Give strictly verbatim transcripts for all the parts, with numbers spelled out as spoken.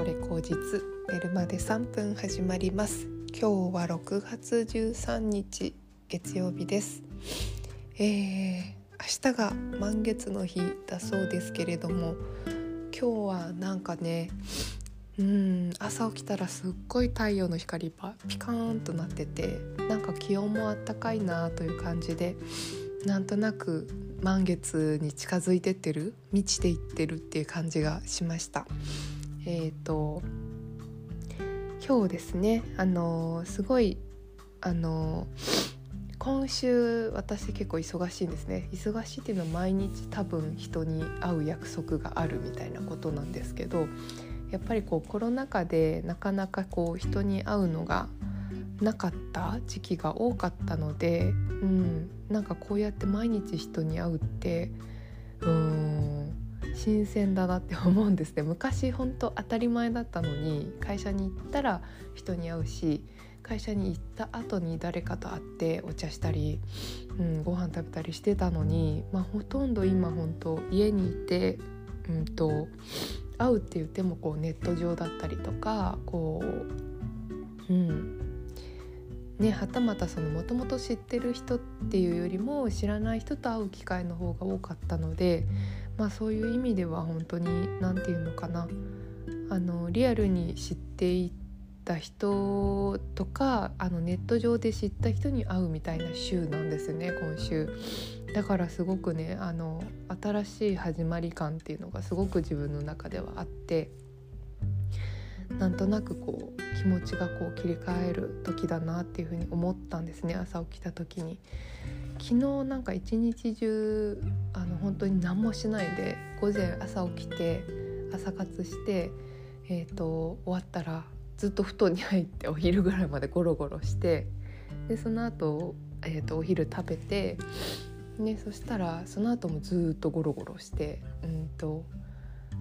これ後日寝るまでさんぷん始まります。今日はろくがつじゅうさんにち月曜日です。えー、明日が満月の日だそうですけれども、今日はなんかねうーん朝起きたらすっごい太陽の光がピカーンとなってて、なんか気温もあったかいなという感じで、なんとなく満月に近づいてってる満ちていってるっていう感じがしました。えーと今日ですね、あのー、すごいあのー、今週私結構忙しいんですね。忙しいっていうのは毎日多分人に会う約束があるみたいなことなんですけど、やっぱりこうコロナ禍でなかなかこう人に会うのがなかった時期が多かったので、うん、なんかこうやって毎日人に会うってうーん新鮮だなって思うんですね。昔本当当たり前だったのに、会社に行ったら人に会うし、会社に行った後に誰かと会ってお茶したり、うん、ご飯食べたりしてたのに、まあ、ほとんど今本当家にいて、うん、と会うって言ってもこうネット上だったりとかこう、うんね、はたまたそのもともと知ってる人っていうよりも知らない人と会う機会の方が多かったので、まあ、そういう意味では本当になんていうのかな、あのリアルに知っていた人とかあのネット上で知った人に会うみたいな週なんですよね今週。だからすごくねあの新しい始まり感っていうのがすごく自分の中ではあって、なんとなくこう気持ちがこう切り替える時だなっていうふうに思ったんですね。朝起きた時に昨日なんか一日中あの本当に何もしないで午前朝起きて朝活して、えーと終わったらずっと布団に入ってお昼ぐらいまでゴロゴロして、でその後、えーとお昼食べて、ね、そしたらその後もずっとゴロゴロしてうんと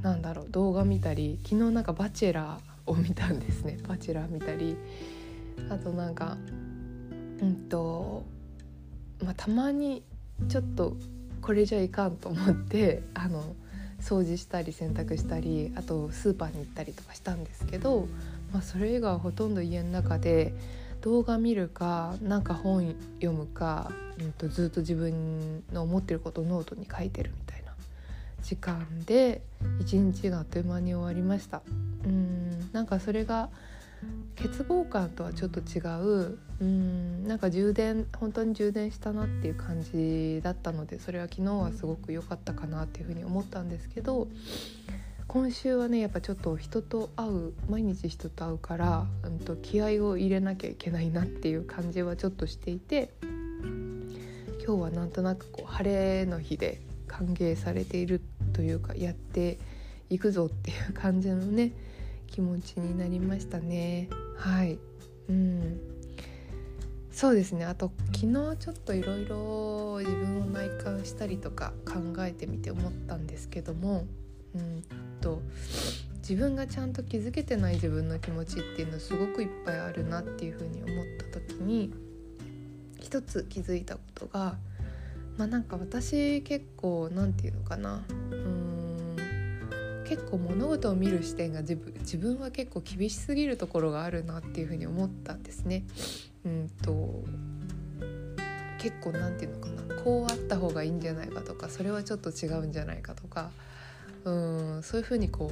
なんだろう動画見たり、昨日なんかバチェラーを見たんですね。バチェラー見たり、あとなんかうんと、まあ、たまにちょっとこれじゃいかんと思ってあの掃除したり洗濯したり、あとスーパーに行ったりとかしたんですけど、まあ、それ以外はほとんど家の中で動画見るかなんか本読むか、うんと、ずっと自分の思ってることをノートに書いてるみたいな時間で一日があっという間に終わりました。うんなんかそれが欠乏感とはちょっと違う、うんなんか充電本当に充電したなっていう感じだったので、それは昨日はすごく良かったかなっていうふうに思ったんですけど、今週はねやっぱちょっと人と会う毎日人と会うから、うん、と気合を入れなきゃいけないなっていう感じはちょっとしていて、今日はなんとなくこう晴れの日で歓迎されているというか、やっていくぞっていう感じのね気持ちになりましたね。はい、うん、そうですね。あと昨日ちょっといろいろ自分を内観したりとか考えてみて思ったんですけども、うんと自分がちゃんと気づけてない自分の気持ちっていうのすごくいっぱいあるなっていうふうに思った時に一つ気づいたことが、まあ、なんか私結構なんていうのかなうーん結構物事を見る視点が自分、自分は結構厳しすぎるところがあるなっていうふうに思ったんですね。うんと結構なんていうのかなこうあった方がいいんじゃないかとか、それはちょっと違うんじゃないかとか、うーんそういうふうにこ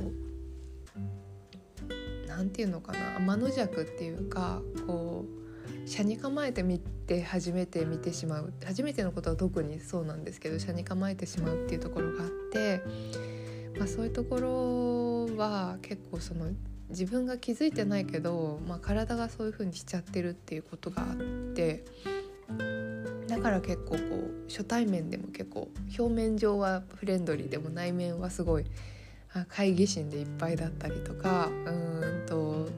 うなんていうのかな天の弱っていうかこう車に構えて見て初めて見てしまう、初めてのことは特にそうなんですけど車に構えてしまうっていうところがあって、まあ、そういうところは結構その自分が気づいてないけど、まあ、体がそういう風にしちゃってるっていうことがあって、だから結構こう初対面でも結構表面上はフレンドリーでも内面はすごい懐疑心でいっぱいだったりとか、うーんと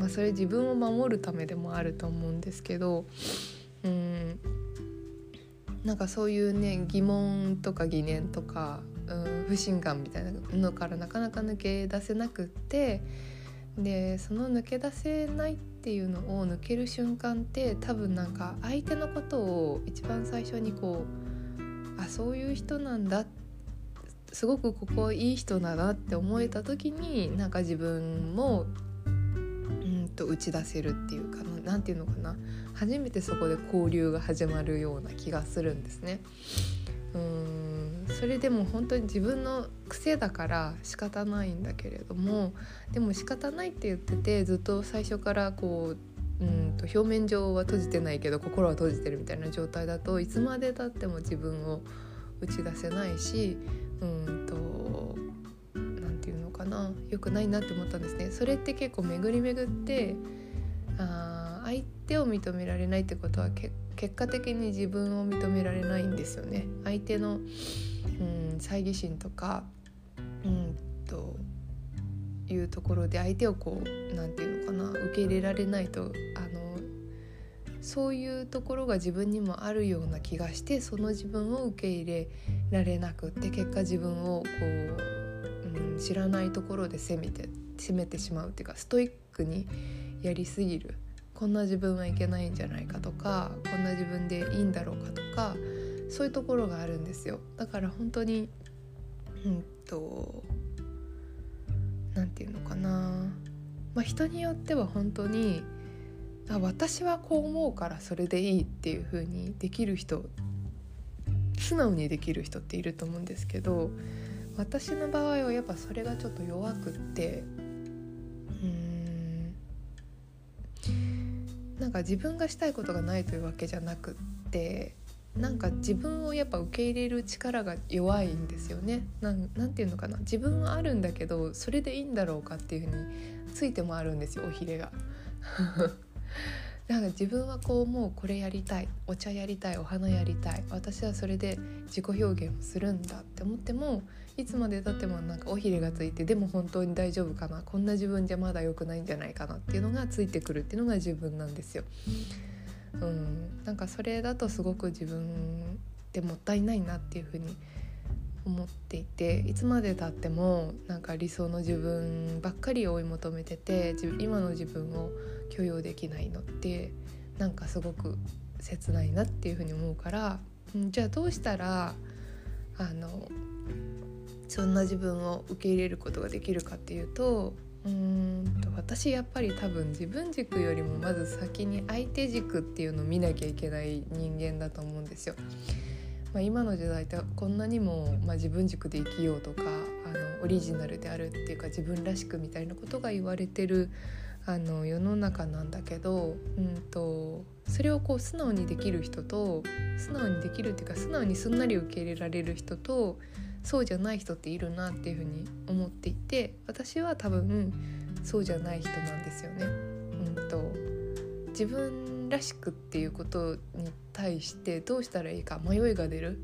まあ、それ自分を守るためでもあると思うんですけど、うんなんかそういうね疑問とか疑念とか、うん、不信感みたいなのからなかなか抜け出せなくって、でその抜け出せないっていうのを抜ける瞬間って多分なんか相手のことを一番最初にこうあそういう人なんだすごくここいい人だなって思えた時に、なんか自分もうんと打ち出せるっていうか、なんていうのかな、初めてそこで交流が始まるような気がするんですね。うーん、それでも本当に自分の癖だから仕方ないんだけれども、でも仕方ないって言っててずっと最初からこううんと表面上は閉じてないけど心は閉じてるみたいな状態だと、いつまでたっても自分を打ち出せないし、うんとなんていうのかな、良くないなって思ったんですね。それって結構巡り巡って、あ、相手を認められないってことはけ結果的に自分を認められないんですよね。相手の、うん、猜疑心とか、うんというところで相手をこうなんていうのかな、受け入れられないと、あのそういうところが自分にもあるような気がして、その自分を受け入れられなくって、結果自分をこう、うん、知らないところで責めて責めてしまうっていうか、ストイックにやりすぎる、こんな自分はいけないんじゃないかとか、こんな自分でいいんだろうかとか、そういうところがあるんですよ。だから本当にうんとなんていうのかな、まあ、人によっては本当に、あ、私はこう思うからそれでいいっていう風にできる人、素直にできる人っていると思うんですけど、私の場合はやっぱそれがちょっと弱くって、うーんなんか自分がしたいことがないというわけじゃなくって、なんか自分をやっぱ受け入れる力が弱いんですよね。な ん, なんていうのかな、自分はあるんだけどそれでいいんだろうかっていう風についてもあるんですよ、おひれがなんか自分はこうもうこれやりたい、お茶やりたい、お花やりたい、私はそれで自己表現をするんだって思っても、いつまでたってもなんかおひれがついて、でも本当に大丈夫かな、こんな自分じゃまだ良くないんじゃないかなっていうのがついてくるっていうのが自分なんですよ。うん、なんかそれだとすごく自分ってもったいないなっていうふうに思っていて、いつまでたってもなんか理想の自分ばっかり追い求めてて、今の自分を許容できないのってなんかすごく切ないなっていうふうに思うから、うん、じゃあどうしたらあのそんな自分を受け入れることができるかっていうと、うーんと私やっぱり多分自分軸よりもまず先に相手軸っていうのを見なきゃいけない人間だと思うんですよ。まあ、今の時代ってこんなにも、まあ、自分軸で生きようとか、あのオリジナルであるっていうか自分らしくみたいなことが言われてるあの世の中なんだけど、うんとそれをこう素直にできる人と、素直にできるっていうか素直にすんなり受け入れられる人と、そうじゃない人っているなっていうふうに思っていて、私は多分そうじゃない人なんですよね。うんと自分らしくっていうことに対してどうしたらいいか迷いが出る、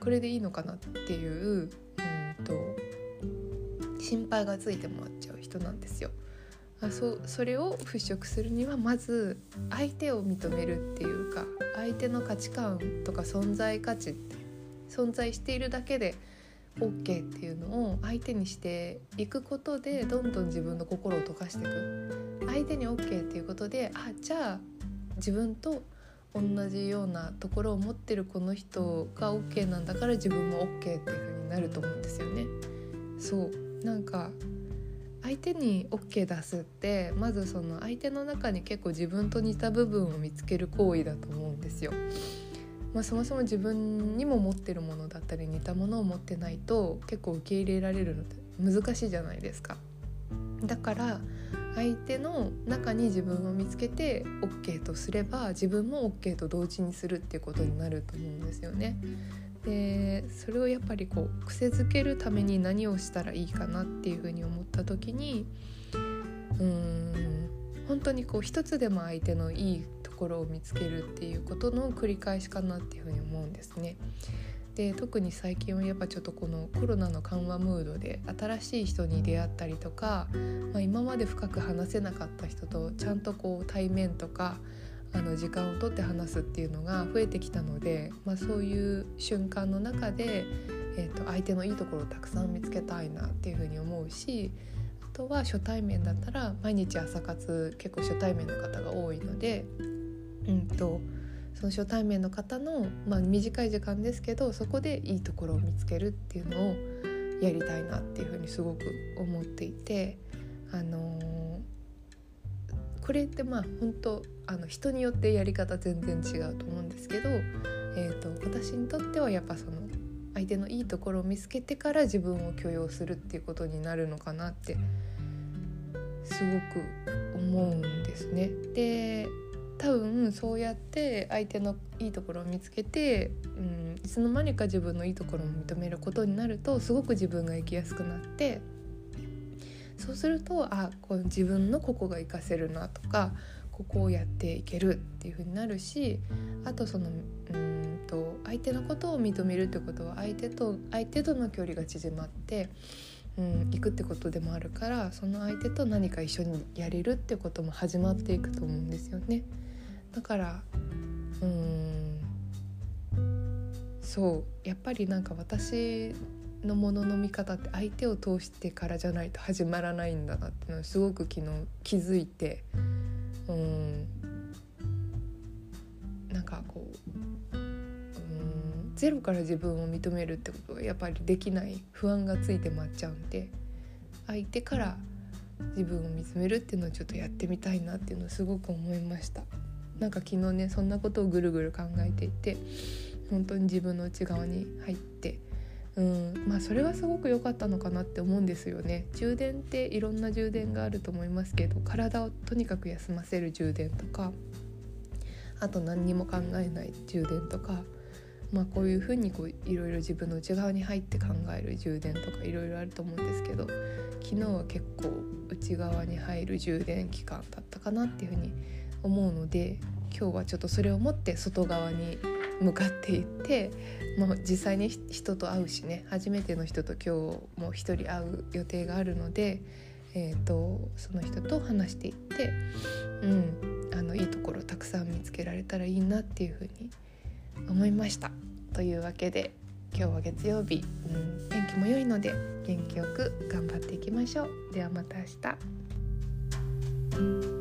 これでいいのかなっていう、うんと心配がついて回っちゃう人なんですよ。あ、そ、それを払拭するにはまず相手を認めるっていうか、相手の価値観とか存在価値って、存在しているだけでOK っていうのを相手にしていくことで、どんどん自分の心を溶かしていく、相手に OK っていうことで、あ、じゃあ自分と同じようなところを持ってるこの人が OK なんだから自分も OK っていう風になると思うんですよね。そう、なんか相手に OK 出すって、まずその相手の中に結構自分と似た部分を見つける行為だと思うんですよ。まあ、そもそも自分にも持ってるものだったり似たものを持ってないと結構受け入れられるのって難しいじゃないですか。だから相手の中に自分を見つけて OK とすれば、自分も OK と同時にするっていうことになると思うんですよね。でそれをやっぱりこう癖づけるために何をしたらいいかなっていうふうに思った時に、うーん本当にこう一つでも相手のいいところを見つけるっていうことの繰り返しかなっていうふうに思うんですね。で特に最近はやっぱちょっとこのコロナの緩和ムードで新しい人に出会ったりとか、まあ、今まで深く話せなかった人とちゃんとこう対面とかあの時間を取って話すっていうのが増えてきたので、まあ、そういう瞬間の中で、えーと、相手のいいところをたくさん見つけたいなっていうふうに思うし、あとは初対面だったら毎日朝活結構初対面の方が多いので、うんと、その初対面の方の、まあ、短い時間ですけどそこでいいところを見つけるっていうのをやりたいなっていうふうにすごく思っていて、あのー、これってまあ本当あの人によってやり方全然違うと思うんですけど、えーと、私にとってはやっぱその相手のいいところを見つけてから自分を許容するっていうことになるのかなってすごく思うんですね。で、多分そうやって相手のいいところを見つけて、うん、いつの間にか自分のいいところも認めることになるとすごく自分が生きやすくなって、そうするとあこう自分のここが活かせるなとか、ここをやっていけるっていう風になるし、あとそのうんと相手のことを認めるってことは相手と相手との距離が縮まってうん、行くってことでもあるから、その相手と何か一緒にやれるってことも始まっていくと思うんですよね。だからうーんそうやっぱりなんか私のものの見方って相手を通してからじゃないと始まらないんだなっていうのをすごく昨日気づいて、うーんなんかこう、うーんゼロから自分を認めるってことがやっぱりできない、不安がついてまっちゃうんで、相手から自分を見つめるっていうのをちょっとやってみたいなっていうのをすごく思いました。なんか昨日ねそんなことをぐるぐる考えていて、本当に自分の内側に入ってうんまあそれはすごく良かったのかなって思うんですよね。充電っていろんな充電があると思いますけど、体をとにかく休ませる充電とか、あと何にも考えない充電とか、まあ、こういうふうにこういろいろ自分の内側に入って考える充電とかいろいろあると思うんですけど、昨日は結構内側に入る充電期間だったかなっていうふうに思うので、今日はちょっとそれを持って外側に向かっていって、まあ、実際に人と会うしね、初めての人と今日も一人会う予定があるので、えーと、その人と話していって、うん、あのいいところたくさん見つけられたらいいなっていうふうに思いました。というわけで今日は月曜日、うん、天気も良いので元気よく頑張っていきましょう。ではまた明日。